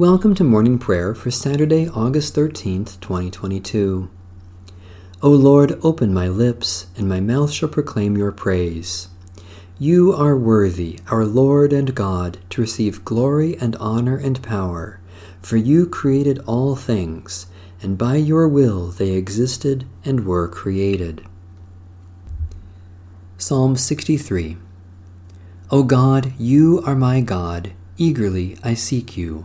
Welcome to Morning Prayer for Saturday, August 13th, 2022. O Lord, open my lips, and my mouth shall proclaim your praise. You are worthy, our Lord and God, to receive glory and honor and power, for you created all things, and by your will they existed and were created. Psalm 63. O God, you are my God, eagerly I seek you.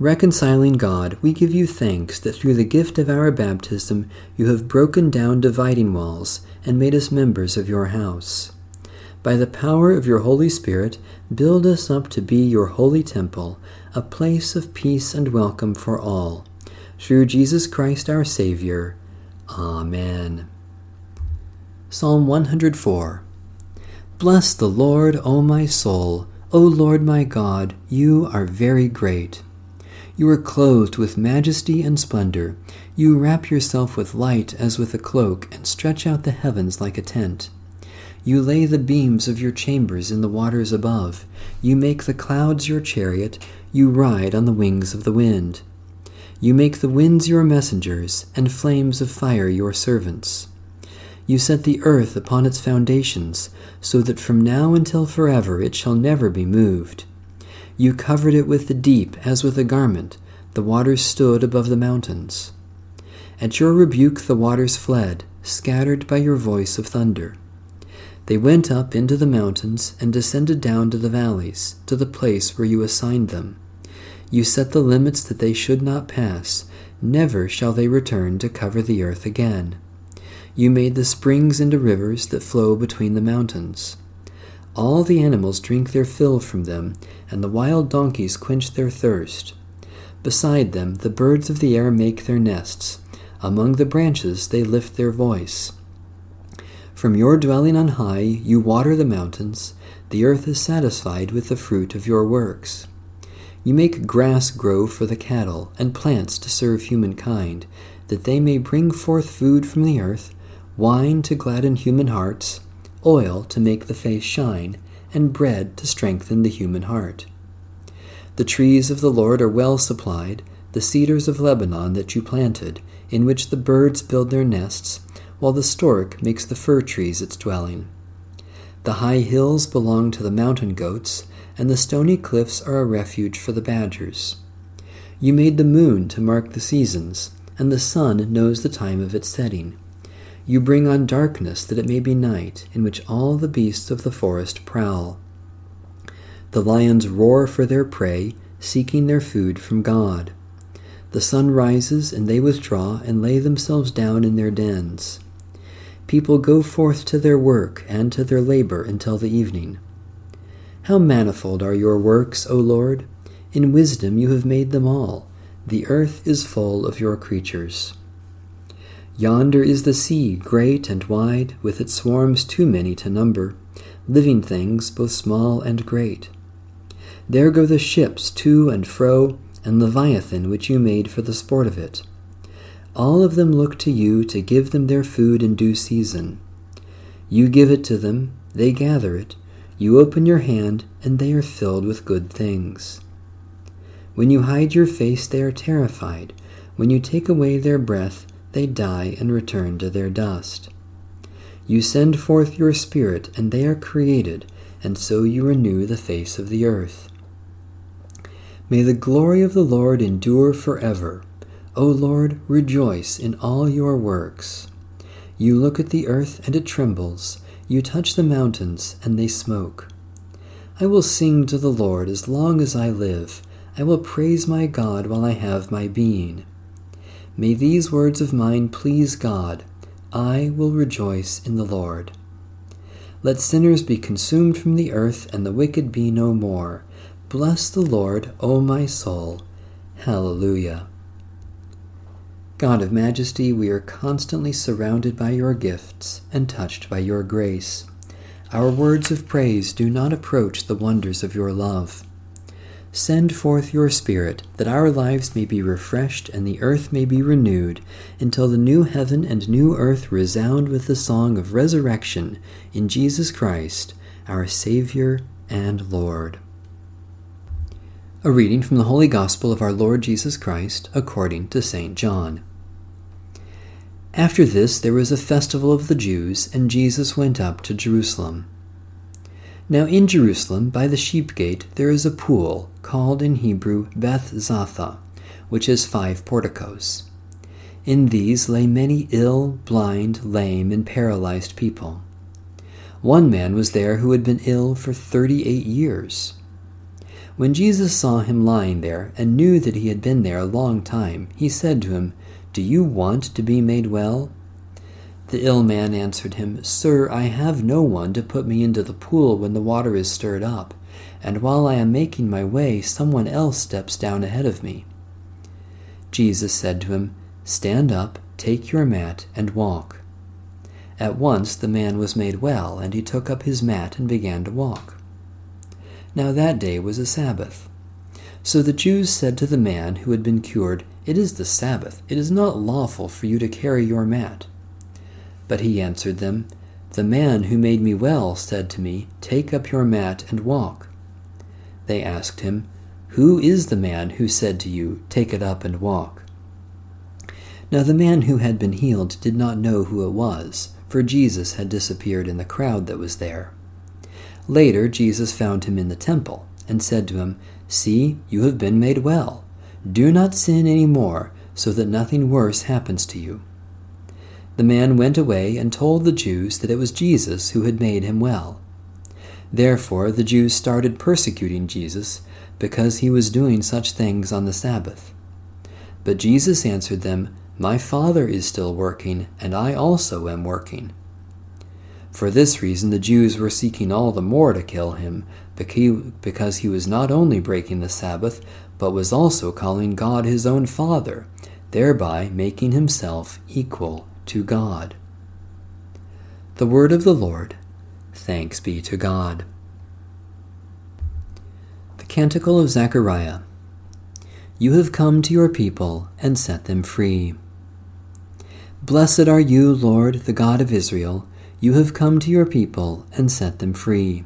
Reconciling God, we give you thanks that through the gift of our baptism you have broken down dividing walls and made us members of your house. By the power of your Holy Spirit, build us up to be your holy temple, a place of peace and welcome for all. Through Jesus Christ our Savior. Amen. Psalm 104. Bless the Lord, O my soul. O Lord my God, you are very great. You are clothed with majesty and splendor. You wrap yourself with light as with a cloak and stretch out the heavens like a tent. You lay the beams of your chambers in the waters above. You make the clouds your chariot. You ride on the wings of the wind. You make the winds your messengers and flames of fire your servants. You set the earth upon its foundations, so that from now until forever it shall never be moved. You covered it with the deep as with a garment. The waters stood above the mountains. At your rebuke the waters fled, scattered by your voice of thunder. They went up into the mountains and descended down to the valleys, to the place where you assigned them. You set the limits that they should not pass. Never shall they return to cover the earth again. You made the springs into rivers that flow between the mountains. All the animals drink their fill from them, and the wild donkeys quench their thirst. Beside them the birds of the air make their nests. Among the branches they lift their voice. From your dwelling on high you water the mountains. The earth is satisfied with the fruit of your works. You make grass grow for the cattle, and plants to serve humankind, that they may bring forth food from the earth, wine to gladden human hearts, oil to make the face shine, and bread to strengthen the human heart. The trees of the Lord are well supplied, the cedars of Lebanon that you planted, in which the birds build their nests, while the stork makes the fir trees its dwelling. The high hills belong to the mountain goats, and the stony cliffs are a refuge for the badgers. You made the moon to mark the seasons, and the sun knows the time of its setting. You bring on darkness that it may be night, in which all the beasts of the forest prowl. The lions roar for their prey, seeking their food from God. The sun rises, and they withdraw and lay themselves down in their dens. People go forth to their work and to their labor until the evening. How manifold are your works, O Lord! In wisdom you have made them all. The earth is full of your creatures. Yonder is the sea, great and wide, with its swarms too many to number, living things both small and great. There go the ships to and fro, and Leviathan which you made for the sport of it. All of them look to you to give them their food in due season. You give it to them, they gather it, you open your hand, and they are filled with good things. When you hide your face they are terrified, when you take away their breath, they die and return to their dust. You send forth your spirit, and they are created, and so you renew the face of the earth. May the glory of the Lord endure forever. O Lord, rejoice in all your works. You look at the earth and it trembles. You touch the mountains and they smoke. I will sing to the Lord as long as I live. I will praise my God while I have my being. May these words of mine please God. I will rejoice in the Lord. Let sinners be consumed from the earth, and the wicked be no more. Bless the Lord, O my soul. Hallelujah. God of majesty, we are constantly surrounded by your gifts and touched by your grace. Our words of praise do not approach the wonders of your love. Send forth your Spirit, that our lives may be refreshed and the earth may be renewed, until the new heaven and new earth resound with the song of resurrection in Jesus Christ, our Savior and Lord. A reading from the Holy Gospel of our Lord Jesus Christ according to St. John. After this there was a festival of the Jews, and Jesus went up to Jerusalem. Now in Jerusalem, by the sheep gate, there is a pool, called in Hebrew Beth Zatha, which has 5 porticos. In these lay many ill, blind, lame, and paralyzed people. One man was there who had been ill for 38 years. When Jesus saw him lying there, and knew that he had been there a long time, he said to him, "Do you want to be made well?" The ill man answered him, "Sir, I have no one to put me into the pool when the water is stirred up, and while I am making my way, someone else steps down ahead of me." Jesus said to him, "Stand up, take your mat, and walk." At once the man was made well, and he took up his mat and began to walk. Now that day was a Sabbath. So the Jews said to the man who had been cured, "It is the Sabbath. It is not lawful for you to carry your mat." But he answered them, "The man who made me well said to me, 'Take up your mat and walk.'" They asked him, "Who is the man who said to you, 'Take it up and walk'?" Now the man who had been healed did not know who it was, for Jesus had disappeared in the crowd that was there. Later Jesus found him in the temple, and said to him, "See, you have been made well. Do not sin any more, so that nothing worse happens to you." The man went away and told the Jews that it was Jesus who had made him well. Therefore the Jews started persecuting Jesus, because he was doing such things on the Sabbath. But Jesus answered them, "My Father is still working, and I also am working." For this reason the Jews were seeking all the more to kill him, because he was not only breaking the Sabbath, but was also calling God his own Father, thereby making himself equal to God. The word of the Lord. Thanks be to God. The Canticle of Zechariah. You have come to your people and set them free. Blessed are you, Lord, the God of Israel. You have come to your people and set them free.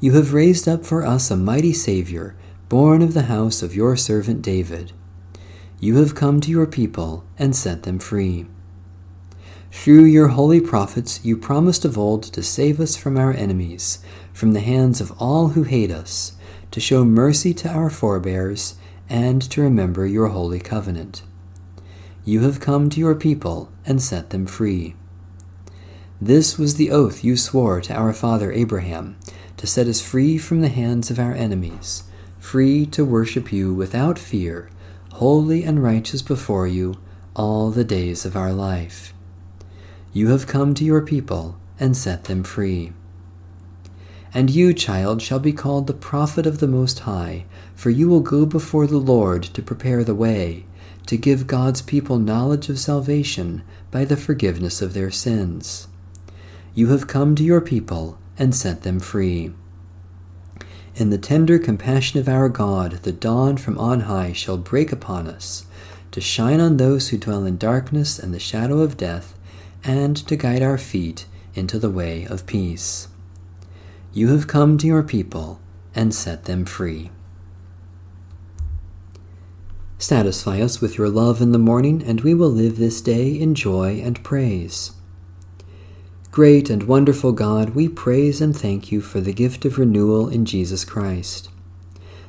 You have raised up for us a mighty Savior, born of the house of your servant David. You have come to your people and set them free. Through your holy prophets you promised of old to save us from our enemies, from the hands of all who hate us, to show mercy to our forebears, and to remember your holy covenant. You have come to your people and set them free. This was the oath you swore to our father Abraham, to set us free from the hands of our enemies, free to worship you without fear, holy and righteous before you, all the days of our life. You have come to your people and set them free. And you, child, shall be called the prophet of the Most High, for you will go before the Lord to prepare the way, to give God's people knowledge of salvation by the forgiveness of their sins. You have come to your people and set them free. In the tender compassion of our God, the dawn from on high shall break upon us, to shine on those who dwell in darkness and the shadow of death, and to guide our feet into the way of peace. You have come to your people and set them free. Satisfy us with your love in the morning, and we will live this day in joy and praise. Great and wonderful God, we praise and thank you for the gift of renewal in Jesus Christ.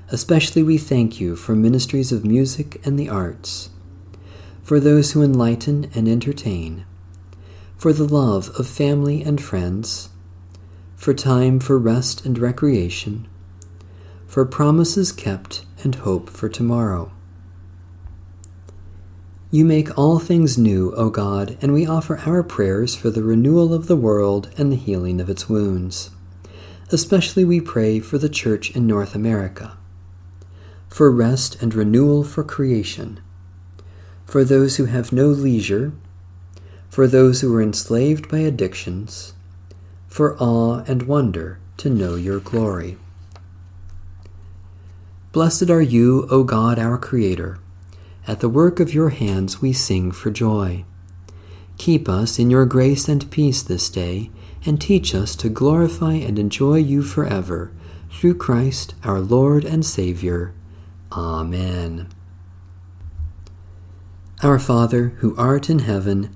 Especially we thank you for ministries of music and the arts. for those who enlighten and entertain, for the love of family and friends, for time for rest and recreation, for promises kept and hope for tomorrow. You make all things new, O God, and we offer our prayers for the renewal of the world and the healing of its wounds. Especially we pray for the Church in North America, for rest and renewal for creation, for those who have no leisure, for those who are enslaved by addictions, for awe and wonder to know your glory. Blessed are you, O God, our Creator. At the work of your hands we sing for joy. Keep us in your grace and peace this day, and teach us to glorify and enjoy you forever, through Christ our Lord and Savior. Amen. Our Father, who art in heaven,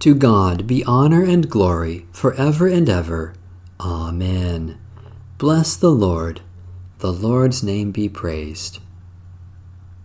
To God be honor and glory, forever and ever. Amen. Bless the Lord. The Lord's name be praised.